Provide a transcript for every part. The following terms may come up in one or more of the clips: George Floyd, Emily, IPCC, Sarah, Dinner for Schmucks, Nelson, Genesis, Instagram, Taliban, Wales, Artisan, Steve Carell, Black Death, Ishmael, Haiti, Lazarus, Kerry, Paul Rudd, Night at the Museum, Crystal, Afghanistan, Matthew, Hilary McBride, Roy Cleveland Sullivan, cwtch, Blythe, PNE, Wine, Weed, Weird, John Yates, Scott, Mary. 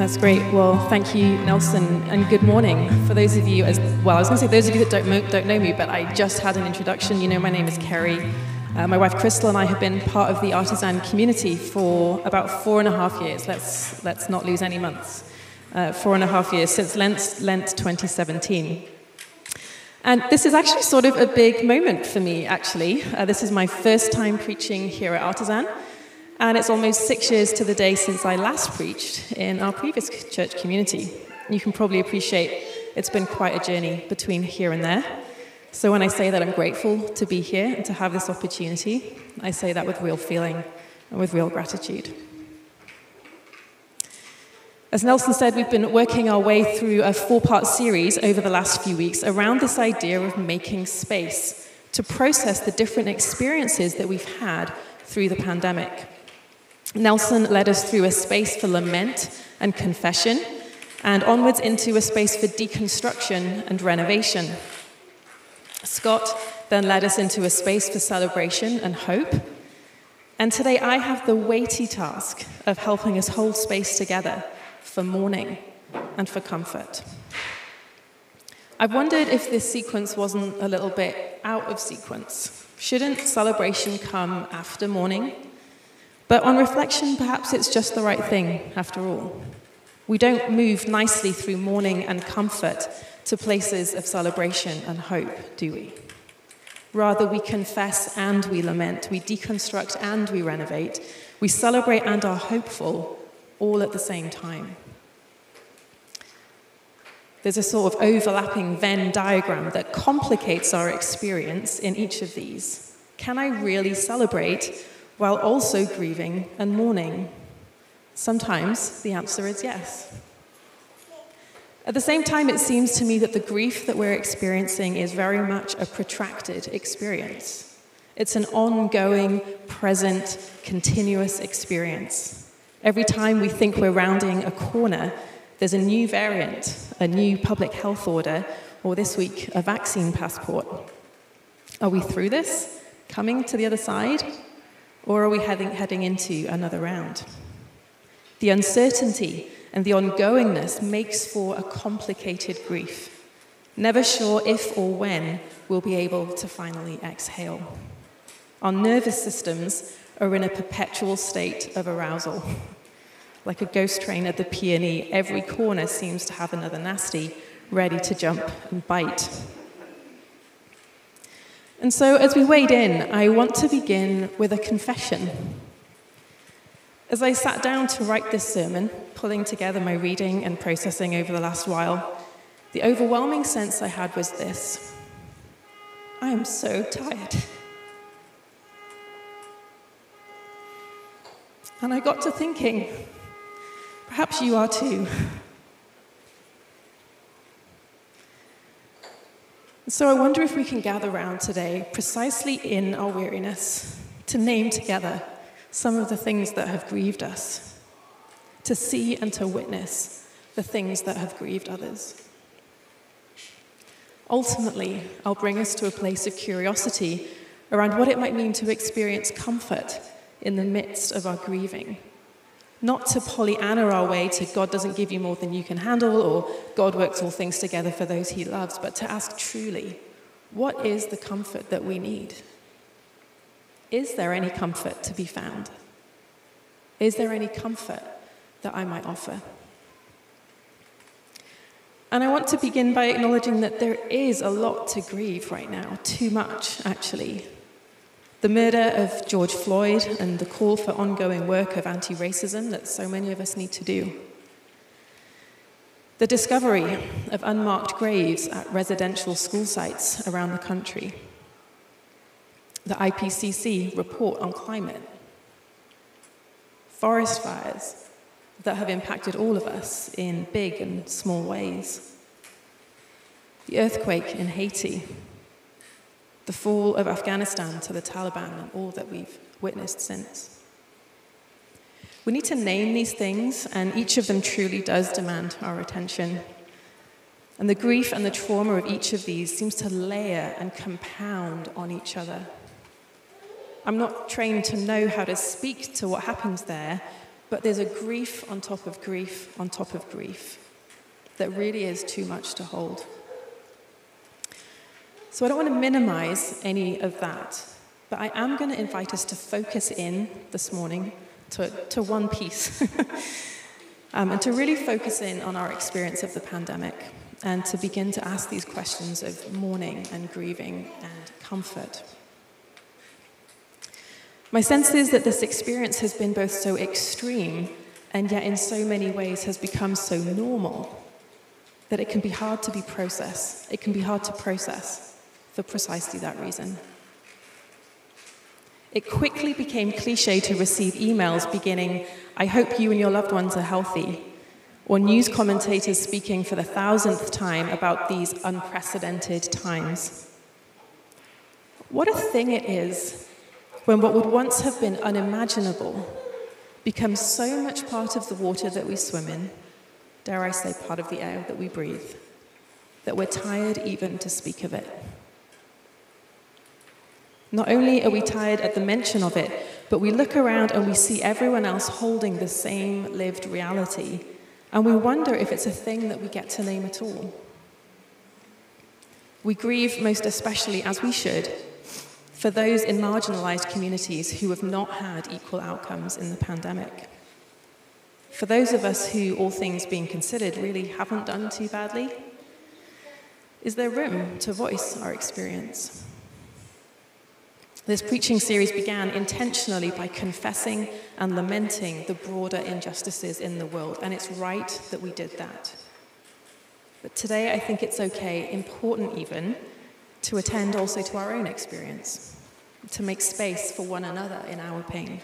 That's great. Well, thank you, Nelson, and good morning. For those of you, I was going to say those of you that don't know me, but I just had an introduction. You know, my name is Kerry. My wife Crystal and I have been part of the Artisan community for about 4.5 years. Let's not lose any months. 4.5 years, since Lent 2017. And this is actually sort of a big moment for me, actually. This is my first time preaching here at Artisan. And it's almost 6 years to the day since I last preached in our previous church community. You can probably appreciate it's been quite a journey between here and there. So when I say that I'm grateful to be here and to have this opportunity, I say that with real feeling and with real gratitude. As Nelson said, we've been working our way through a 4-part series over the last few weeks around this idea of making space to process the different experiences that we've had through the pandemic. Nelson led us through a space for lament and confession, and onwards into a space for deconstruction and renovation. Scott then led us into a space for celebration and hope. And today I have the weighty task of helping us hold space together for mourning and for comfort. I've wondered if this sequence wasn't a little bit out of sequence. Shouldn't celebration come after mourning? But on reflection, perhaps it's just the right thing, after all. We don't move nicely through mourning and comfort to places of celebration and hope, do we? Rather, we confess and we lament, we deconstruct and we renovate, we celebrate and are hopeful, all at the same time. There's a sort of overlapping Venn diagram that complicates our experience in each of these. Can I really celebrate while also grieving and mourning? Sometimes the answer is yes. At the same time, it seems to me that the grief that we're experiencing is very much a protracted experience. It's an ongoing, present, continuous experience. Every time we think we're rounding a corner, there's a new variant, a new public health order, or this week, a vaccine passport. Are we through this? Coming to the other side? Or are we heading into another round? The uncertainty and the ongoingness makes for a complicated grief, never sure if or when we'll be able to finally exhale. Our nervous systems are in a perpetual state of arousal. Like a ghost train at the PNE, every corner seems to have another nasty ready to jump and bite. And so as we wade in, I want to begin with a confession. As I sat down to write this sermon, pulling together my reading and processing over the last while, the overwhelming sense I had was this: I am so tired. And I got to thinking, perhaps you are too. So I wonder if we can gather round today, precisely in our weariness, to name together some of the things that have grieved us, to see and to witness the things that have grieved others. Ultimately, I'll bring us to a place of curiosity around what it might mean to experience comfort in the midst of our grieving. Not to Pollyanna our way to God doesn't give you more than you can handle, or God works all things together for those he loves, but to ask truly, what is the comfort that we need? Is there any comfort to be found? Is there any comfort that I might offer? And I want to begin by acknowledging that there is a lot to grieve right now, too much actually. The murder of George Floyd and the call for ongoing work of anti-racism that so many of us need to do. The discovery of unmarked graves at residential school sites around the country. The IPCC report on climate. Forest fires that have impacted all of us in big and small ways. The earthquake in Haiti. The fall of Afghanistan to the Taliban and all that we've witnessed since. We need to name these things, and each of them truly does demand our attention. And the grief and the trauma of each of these seems to layer and compound on each other. I'm not trained to know how to speak to what happens there, But there's a grief on top of grief on top of grief that really is too much to hold. So I don't want to minimize any of that, but I am going to invite us to focus in this morning to one piece and to really focus in on our experience of the pandemic and to begin to ask these questions of mourning and grieving and comfort. My sense is that this experience has been both so extreme and yet in so many ways has become so normal that it can be hard to be processed. It can be hard to process for precisely that reason. It quickly became cliché to receive emails beginning, "I hope you and your loved ones are healthy," or news commentators speaking for the 1,000th time about these unprecedented times. What a thing it is when what would once have been unimaginable becomes so much part of the water that we swim in, dare I say, part of the air that we breathe, that we're tired even to speak of it. Not only are we tired at the mention of it, but we look around and we see everyone else holding the same lived reality, and we wonder if it's a thing that we get to name at all. We grieve most especially, as we should, for those in marginalized communities who have not had equal outcomes in the pandemic. For those of us who, all things being considered, really haven't done too badly, is there room to voice our experience? This preaching series began intentionally by confessing and lamenting the broader injustices in the world, and it's right that we did that. But today I think it's okay, important even, to attend also to our own experience, to make space for one another in our pain.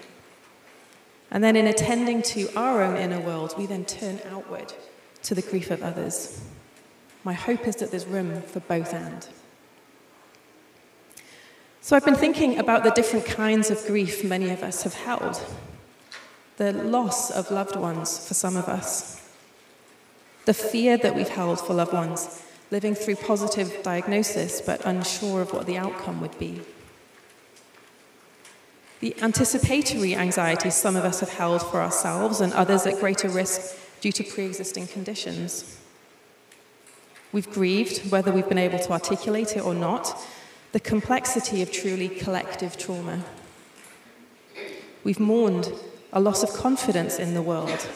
And then in attending to our own inner world, we then turn outward to the grief of others. My hope is that there's room for both and. So I've been thinking about the different kinds of grief many of us have held. The loss of loved ones for some of us. The fear that we've held for loved ones, living through positive diagnosis but unsure of what the outcome would be. The anticipatory anxiety some of us have held for ourselves and others at greater risk due to pre-existing conditions. We've grieved, whether we've been able to articulate it or not, the complexity of truly collective trauma. We've mourned a loss of confidence in the world,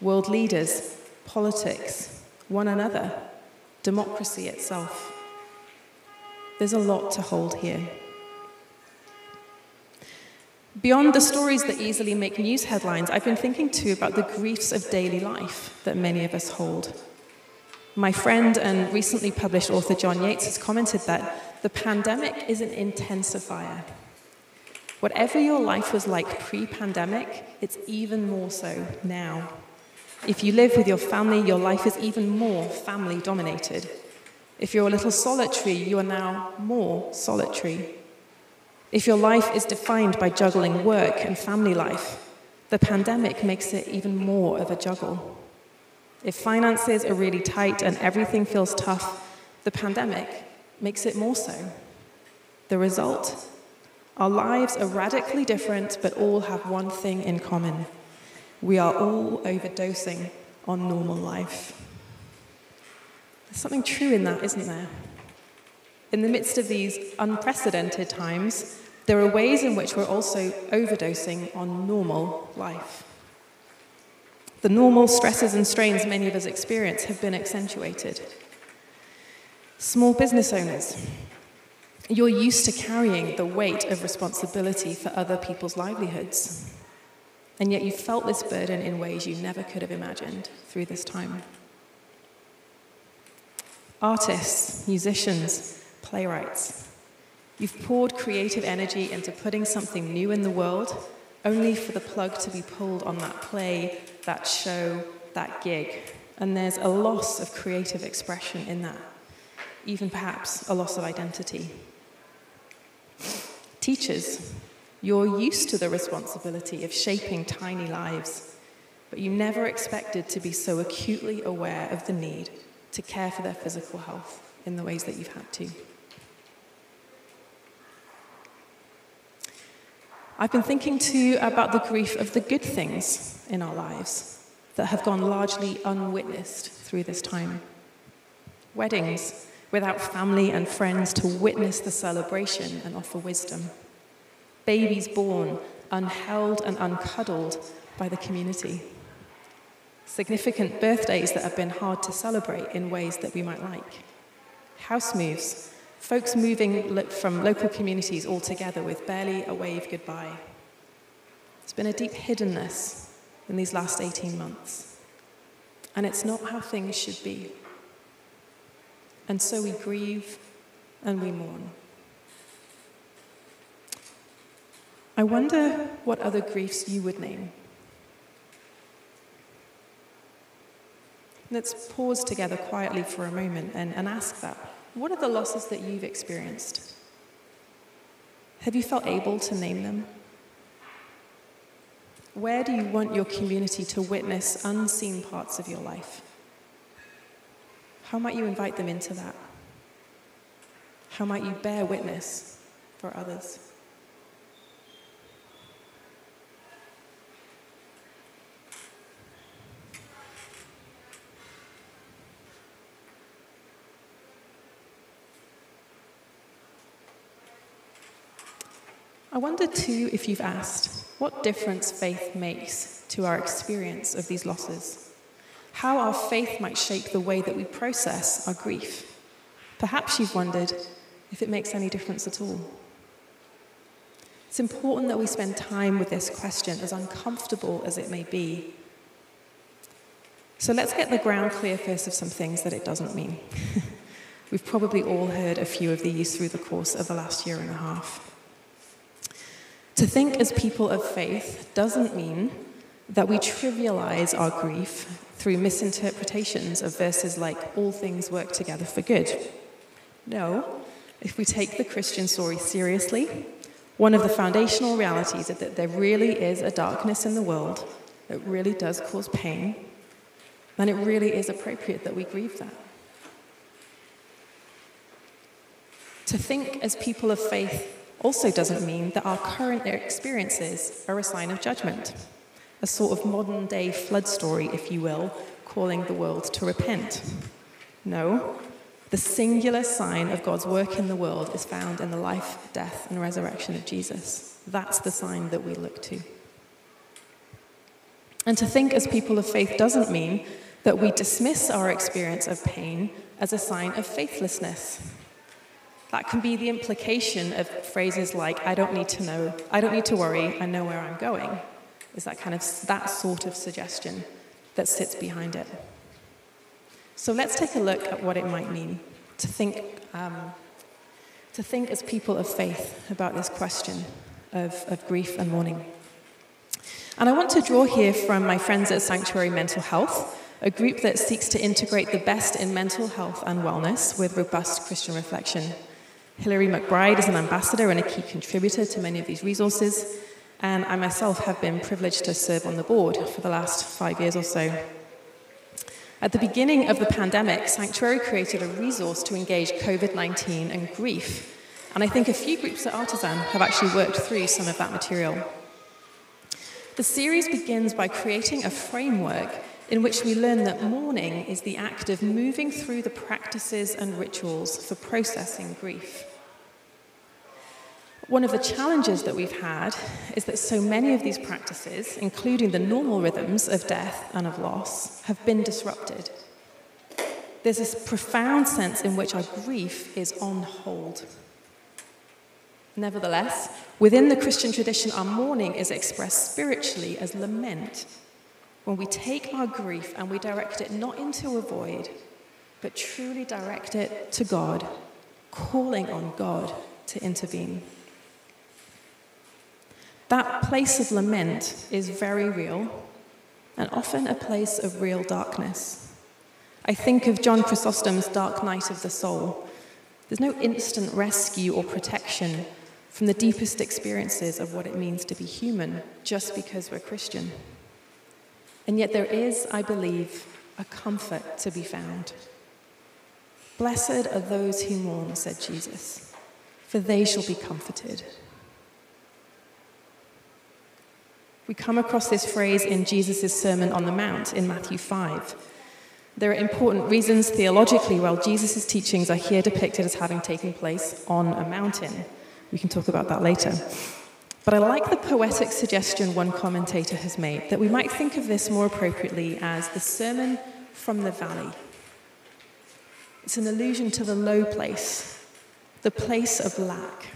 world leaders, politics, one another, democracy itself. There's a lot to hold here. Beyond the stories that easily make news headlines, I've been thinking too about the griefs of daily life that many of us hold. My friend and recently published author John Yates has commented that the pandemic is an intensifier. Whatever your life was like pre-pandemic, it's even more so now. If you live with your family, your life is even more family-dominated. If you're a little solitary, you are now more solitary. If your life is defined by juggling work and family life, the pandemic makes it even more of a juggle. If finances are really tight and everything feels tough, the pandemic makes it more so. The result? Our lives are radically different, but all have one thing in common. We are all overdosing on normal life. There's something true in that, isn't there? In the midst of these unprecedented times, there are ways in which we're also overdosing on normal life. The normal stresses and strains many of us experience have been accentuated. Small business owners, you're used to carrying the weight of responsibility for other people's livelihoods. And yet you felt this burden in ways you never could have imagined through this time. Artists, musicians, playwrights. You've poured creative energy into putting something new in the world, only for the plug to be pulled on that play, that show, that gig. And there's a loss of creative expression in that, even perhaps a loss of identity. Teachers. You're used to the responsibility of shaping tiny lives, but you never expected to be so acutely aware of the need to care for their physical health in the ways that you've had to. I've been thinking to you about the grief of the good things in our lives that have gone largely unwitnessed through this time. Weddings without family and friends to witness the celebration and offer wisdom. Babies born unheld and uncuddled by the community. Significant birthdays that have been hard to celebrate in ways that we might like. House moves, folks moving from local communities all together with barely a wave goodbye. There's been a deep hiddenness in these last 18 months, and it's not how things should be. And so we grieve and we mourn. I wonder what other griefs you would name. Let's pause together quietly for a moment and ask that. What are the losses that you've experienced? Have you felt able to name them? Where do you want your community to witness unseen parts of your life? How might you invite them into that? How might you bear witness for others? I wonder too if you've asked what difference faith makes to our experience of these losses, how our faith might shape the way that we process our grief. Perhaps you've wondered if it makes any difference at all. It's important that we spend time with this question, as uncomfortable as it may be. So let's get the ground clear first of some things that it doesn't mean. We've probably all heard a few of these through the course of the last year and a half. To think as people of faith doesn't mean that we trivialize our grief through misinterpretations of verses like, all things work together for good. No, if we take the Christian story seriously, one of the foundational realities is that there really is a darkness in the world that really does cause pain, and it really is appropriate that we grieve that. To think as people of faith also doesn't mean that our current experiences are a sign of judgment, a sort of modern-day flood story, if you will, calling the world to repent. No, the singular sign of God's work in the world is found in the life, death, and resurrection of Jesus. That's the sign that we look to. And to think as people of faith doesn't mean that we dismiss our experience of pain as a sign of faithlessness. That can be the implication of phrases like, I don't need to worry, I know where I'm going. Is that sort of suggestion that sits behind it. So let's take a look at what it might mean to think as people of faith about this question of grief and mourning. And I want to draw here from my friends at Sanctuary Mental Health, a group that seeks to integrate the best in mental health and wellness with robust Christian reflection. Hilary McBride is an ambassador and a key contributor to many of these resources, and I myself have been privileged to serve on the board for the last 5 years or so. At the beginning of the pandemic, Sanctuary created a resource to engage COVID-19 and grief, and I think a few groups at Artisan have actually worked through some of that material. The series begins by creating a framework in which we learn that mourning is the act of moving through the practices and rituals for processing grief. One of the challenges that we've had is that so many of these practices, including the normal rhythms of death and of loss, have been disrupted. There's this profound sense in which our grief is on hold. Nevertheless, within the Christian tradition, our mourning is expressed spiritually as lament, when we take our grief and we direct it not into a void, but truly direct it to God, calling on God to intervene. That place of lament is very real, and often a place of real darkness. I think of John Chrysostom's Dark Night of the Soul. There's no instant rescue or protection from the deepest experiences of what it means to be human just because we're Christian. And yet there is, I believe, a comfort to be found. Blessed are those who mourn, said Jesus, for they shall be comforted. We come across this phrase in Jesus' Sermon on the Mount in Matthew 5. There are important reasons theologically why Jesus' teachings are here depicted as having taken place on a mountain. We can talk about that later. But I like the poetic suggestion one commentator has made, that we might think of this more appropriately as the sermon from the valley. It's an allusion to the low place, the place of lack,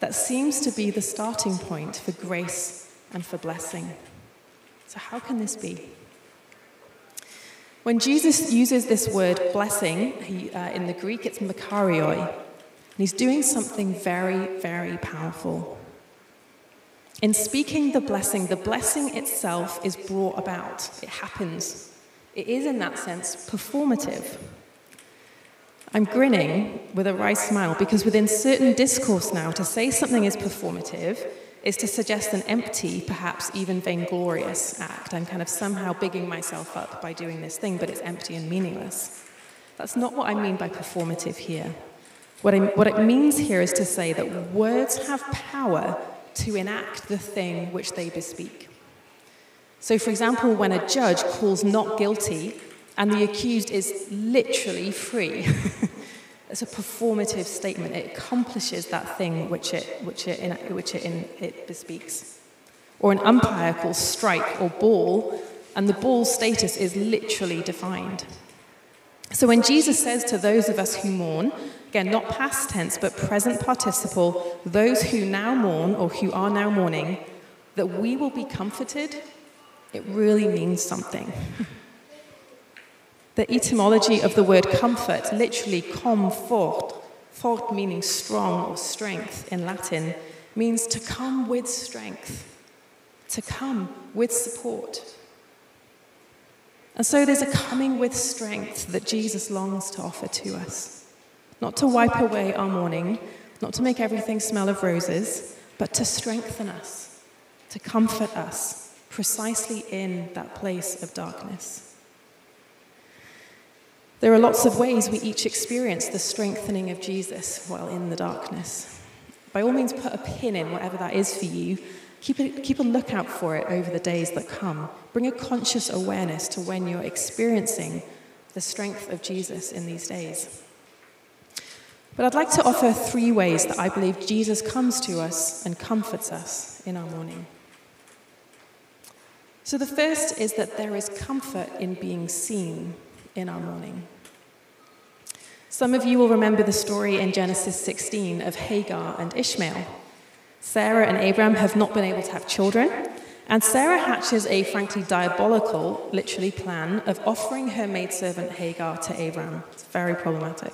that seems to be the starting point for grace and for blessing. So how can this be? When Jesus uses this word blessing, in the Greek it's makarioi, and he's doing something very, very powerful. In speaking the blessing itself is brought about. It happens. It is, in that sense, performative. I'm grinning with a wry smile because within certain discourse now, to say something is performative is to suggest an empty, perhaps even vainglorious act. I'm kind of somehow bigging myself up by doing this thing, but it's empty and meaningless. That's not what I mean by performative here. What it means here is to say that words have power to enact the thing which they bespeak. So, for example, when a judge calls not guilty and the accused is literally free, it's a performative statement. It accomplishes that thing which it bespeaks. Or an umpire calls strike or ball, and the ball's status is literally defined. So when Jesus says to those of us who mourn, again, not past tense, but present participle, those who now mourn or who are now mourning, that we will be comforted, it really means something. The etymology of the word comfort, literally comfort, fort meaning strong or strength in Latin, means to come with strength, to come with support. And so there's a coming with strength that Jesus longs to offer to us. Not to wipe away our mourning, not to make everything smell of roses, but to strengthen us, to comfort us, precisely in that place of darkness. There are lots of ways we each experience the strengthening of Jesus while in the darkness. By all means, put a pin in whatever that is for you. Keep a lookout for it over the days that come. Bring a conscious awareness to when you're experiencing the strength of Jesus in these days. But I'd like to offer three ways that I believe Jesus comes to us and comforts us in our mourning. So the first is that there is comfort in being seen in our mourning. Some of you will remember the story in Genesis 16 of Hagar and Ishmael. Sarah and Abram have not been able to have children, and Sarah hatches a frankly diabolical, literally, plan of offering her maidservant Hagar to Abram. It's very problematic.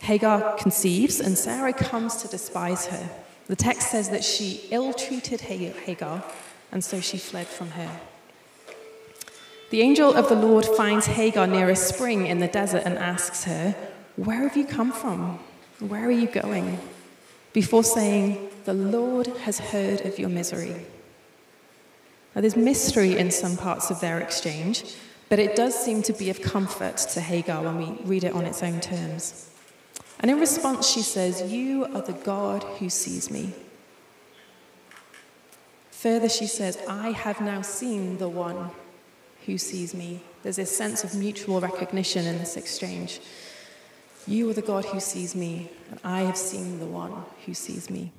Hagar conceives, and Sarah comes to despise her. The text says that she ill-treated Hagar, and so she fled from her. The angel of the Lord finds Hagar near a spring in the desert and asks her, "Where have you come from? Where are you going?" Before saying, "The Lord has heard of your misery." Now, there's mystery in some parts of their exchange, but it does seem to be of comfort to Hagar when we read it on its own terms. And in response, she says, "You are the God who sees me." Further, she says, "I have now seen the one who sees me." There's this sense of mutual recognition in this exchange. You are the God who sees me, and I have seen the one who sees me.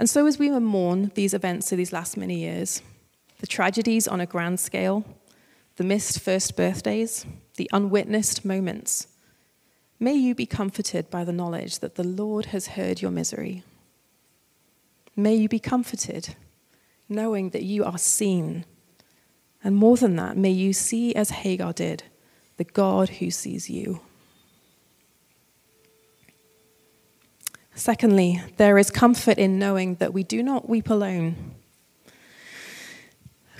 And so as we mourn these events of these last many years, the tragedies on a grand scale, the missed first birthdays, the unwitnessed moments, may you be comforted by the knowledge that the Lord has heard your misery. May you be comforted, knowing that you are seen. And more than that, may you see as Hagar did, the God who sees you. Secondly, there is comfort in knowing that we do not weep alone.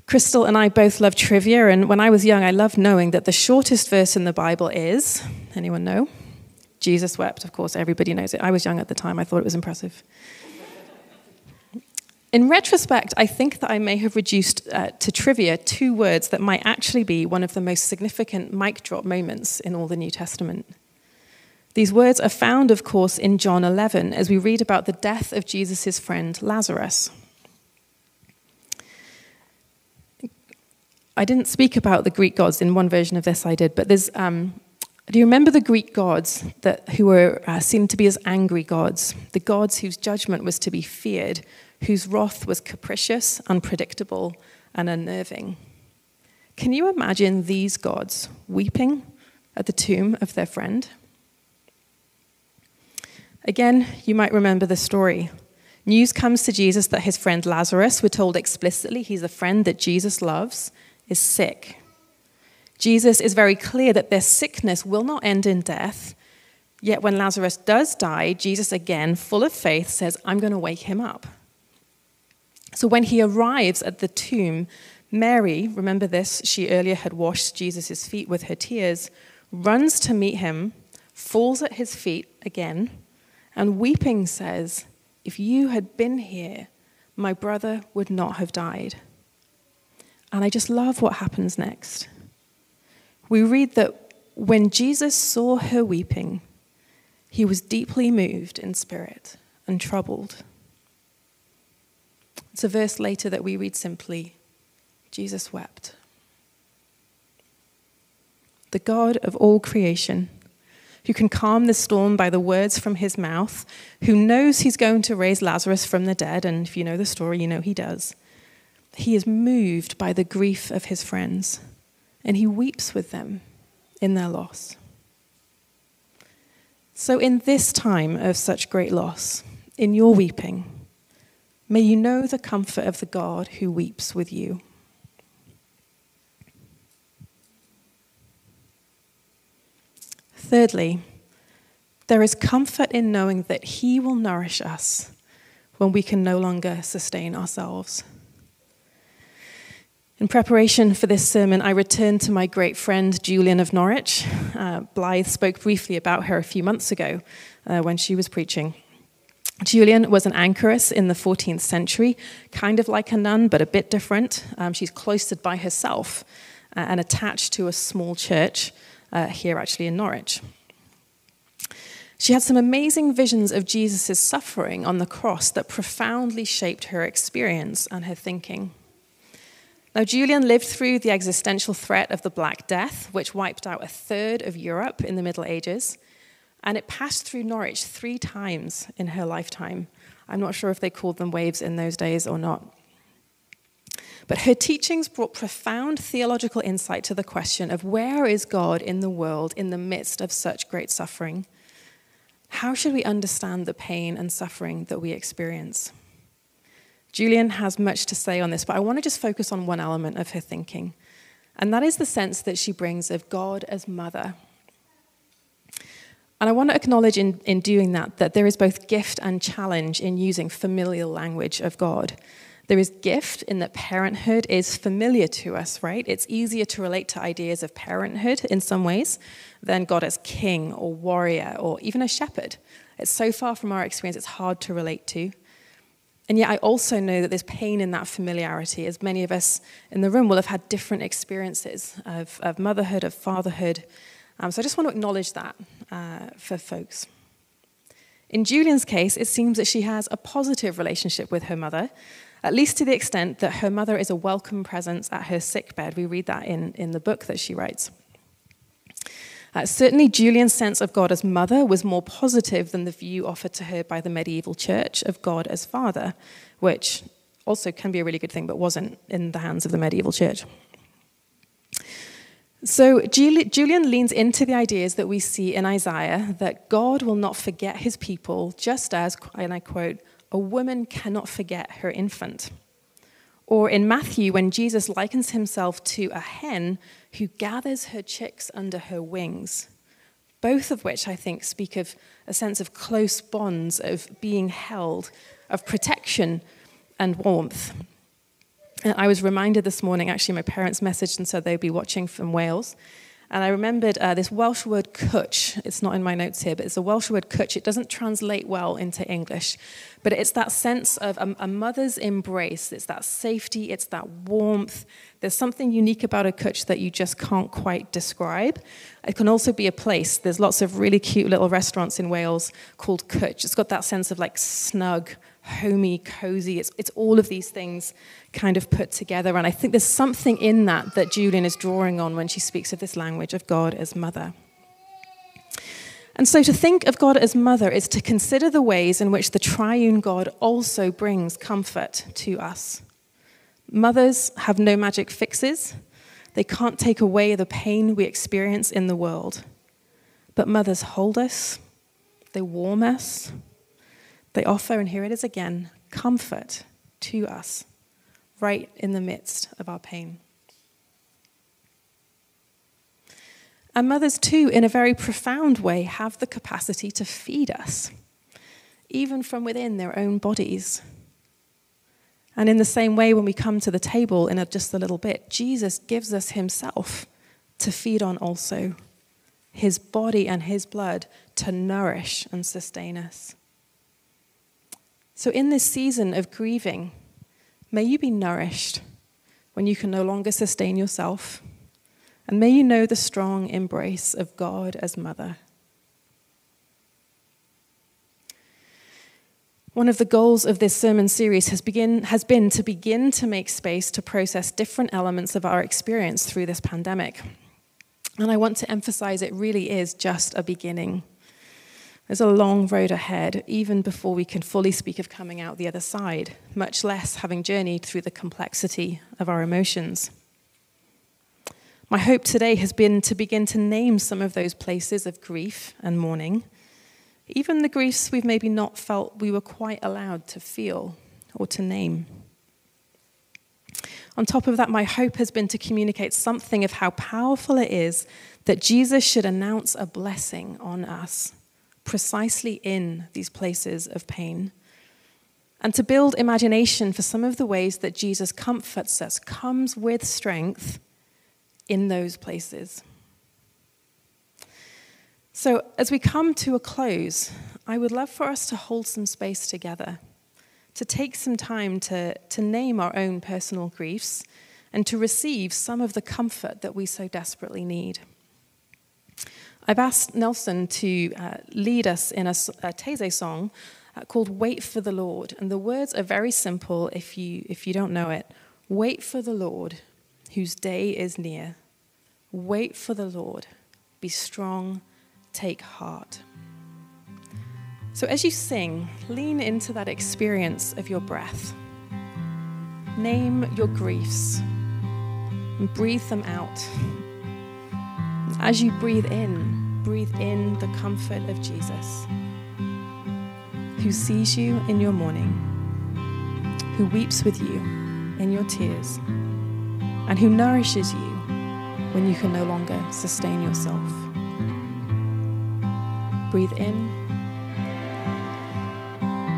Crystal and I both love trivia, and when I was young, I loved knowing that the shortest verse in the Bible is, anyone know? Jesus wept, of course, everybody knows it. I was young at the time, I thought it was impressive. In retrospect, I think that I may have reduced to trivia two words that might actually be one of the most significant mic drop moments in all the New Testament. These words are found, of course, in John 11, as we read about the death of Jesus' friend Lazarus. I didn't speak about the Greek gods in one version of this. I did, but there's. Do you remember the Greek gods who were seen to be as angry gods, the gods whose judgment was to be feared, whose wrath was capricious, unpredictable, and unnerving? Can you imagine these gods weeping at the tomb of their friend? Again, you might remember the story. News comes to Jesus that his friend Lazarus, we're told explicitly he's a friend that Jesus loves, is sick. Jesus is very clear that their sickness will not end in death. Yet when Lazarus does die, Jesus again, full of faith, says, I'm going to wake him up. So when he arrives at the tomb, Mary, remember this, she earlier had washed Jesus' feet with her tears, runs to meet him, falls at his feet again, and weeping says, if you had been here, my brother would not have died. And I just love what happens next. We read that when Jesus saw her weeping, he was deeply moved in spirit and troubled. It's a verse later that we read simply, Jesus wept. The God of all creation, who can calm the storm by the words from his mouth, who knows he's going to raise Lazarus from the dead, and if you know the story, you know he does. He is moved by the grief of his friends, and he weeps with them in their loss. So in this time of such great loss, in your weeping, may you know the comfort of the God who weeps with you. Thirdly, there is comfort in knowing that he will nourish us when we can no longer sustain ourselves. In preparation for this sermon, I returned to my great friend, Julian of Norwich. Blythe spoke briefly about her a few months ago when she was preaching. Julian was an anchoress in the 14th century, kind of like a nun, but a bit different. She's cloistered by herself and attached to a small church. Here actually in Norwich. She had some amazing visions of Jesus' suffering on the cross that profoundly shaped her experience and her thinking. Now, Julian lived through the existential threat of the Black Death, which wiped out a third of Europe in the Middle Ages, and it passed through Norwich 3 times in her lifetime. I'm not sure if they called them waves in those days or not. But her teachings brought profound theological insight to the question of where is God in the world in the midst of such great suffering? How should we understand the pain and suffering that we experience? Julian has much to say on this, but I want to just focus on one element of her thinking, and that is the sense that she brings of God as mother. And I want to acknowledge in doing that there is both gift and challenge in using familial language of God. There is gift in that parenthood is familiar to us, right? It's easier to relate to ideas of parenthood in some ways than God as king or warrior or even a shepherd. It's so far from our experience, it's hard to relate to. And yet I also know that there's pain in that familiarity, as many of us in the room will have had different experiences of motherhood, of fatherhood. So I just want to acknowledge that for folks. In Julian's case, it seems that she has a positive relationship with her mother, at least to the extent that her mother is a welcome presence at her sickbed. We read that in the book that she writes. Certainly, Julian's sense of God as mother was more positive than the view offered to her by the medieval church of God as father, which also can be a really good thing, but wasn't in the hands of the medieval church. So Julian leans into the ideas that we see in Isaiah, that God will not forget his people, just as, and I quote, a woman cannot forget her infant. Or in Matthew, when Jesus likens himself to a hen who gathers her chicks under her wings, both of which I think speak of a sense of close bonds, of being held, of protection and warmth. And I was reminded this morning, actually my parents messaged and said they'd be watching from Wales, and I remembered this Welsh word cwtch. It's not in my notes here, but it's a Welsh word cwtch. It doesn't translate well into English, but it's that sense of a mother's embrace. It's that safety. It's that warmth. There's something unique about a cwtch that you just can't quite describe. It can also be a place. There's lots of really cute little restaurants in Wales called cwtch. It's got that sense of like snug, homey, cozy. It's all of these things kind of put together. And I think there's something in that that Julian is drawing on when she speaks of this language of God as mother. And so to think of God as mother is to consider the ways in which the triune God also brings comfort to us. Mothers have no magic fixes. They can't take away the pain we experience in the world. But mothers hold us. They warm us. They offer, and here it is again, comfort to us, right in the midst of our pain. And mothers, too, in a very profound way, have the capacity to feed us, even from within their own bodies. And in the same way, when we come to the table in just a little bit, Jesus gives us himself to feed on also, his body and his blood to nourish and sustain us. So in this season of grieving, may you be nourished when you can no longer sustain yourself, and may you know the strong embrace of God as mother. One of the goals of this sermon series has been to begin to make space to process different elements of our experience through this pandemic. And I want to emphasize it really is just a beginning. There's a long road ahead, even before we can fully speak of coming out the other side, much less having journeyed through the complexity of our emotions. My hope today has been to begin to name some of those places of grief and mourning, even the griefs we've maybe not felt we were quite allowed to feel or to name. On top of that, my hope has been to communicate something of how powerful it is that Jesus should announce a blessing on us, precisely in these places of pain, and to build imagination for some of the ways that Jesus comforts us, comes with strength in those places. So as we come to a close, I would love for us to hold some space together, to take some time to name our own personal griefs and to receive some of the comfort that we so desperately need. I've asked Nelson to lead us in a Taizé song called Wait for the Lord. And the words are very simple if you don't know it. Wait for the Lord, whose day is near. Wait for the Lord. Be strong. Take heart. So as you sing, lean into that experience of your breath. Name your griefs and breathe them out. As you breathe in the comfort of Jesus, who sees you in your mourning, who weeps with you in your tears, and who nourishes you when you can no longer sustain yourself. Breathe in,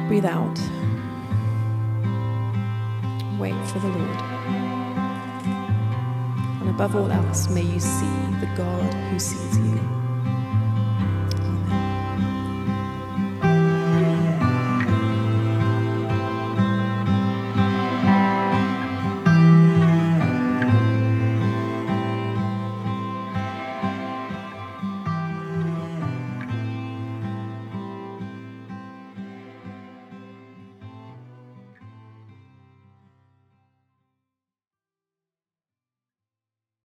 breathe out, wait for the Lord. And above all else, may you see the God who sees you.